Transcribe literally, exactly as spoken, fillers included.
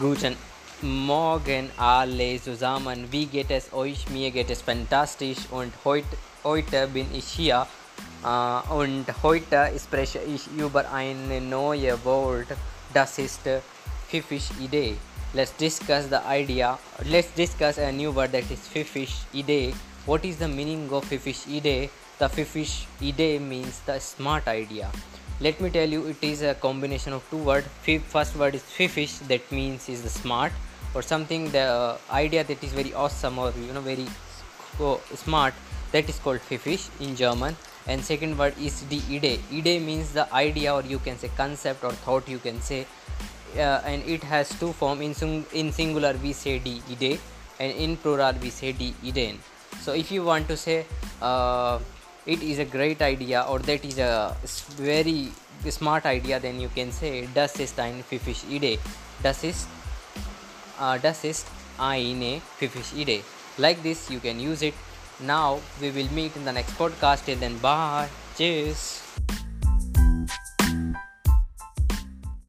Guten Morgen alle zusammen, wie geht es euch? Mir geht es fantastisch und heut, heute bin ich hier uh, und heute spreche ich über ein neues Wort, das ist pfiffige Idee. Let's discuss the idea, let's discuss a new word that is pfiffige Idee. What is the meaning of pfiffige Idee? The pfiffige Idee means the smart idea. Let me tell you, it is a combination of two words. First word is pfiffish, that means is the smart or something, the uh, idea that is very awesome or you know very oh, smart, that is called pfiffish in German. And second word is die Idee. Idee means the idea or you can say concept or thought you can say, uh, and it has two forms. In, sing- in singular we say die Idee and in plural we say die Ideen. So if you want to say uh, it is a great idea or that is a very smart idea, then you can say das ist eine pfiffige Idee. Das ist, uh, das ist eine pfiffige Idee. Like this you can use it. Now we will meet in the next podcast. Till then, bye. Cheers.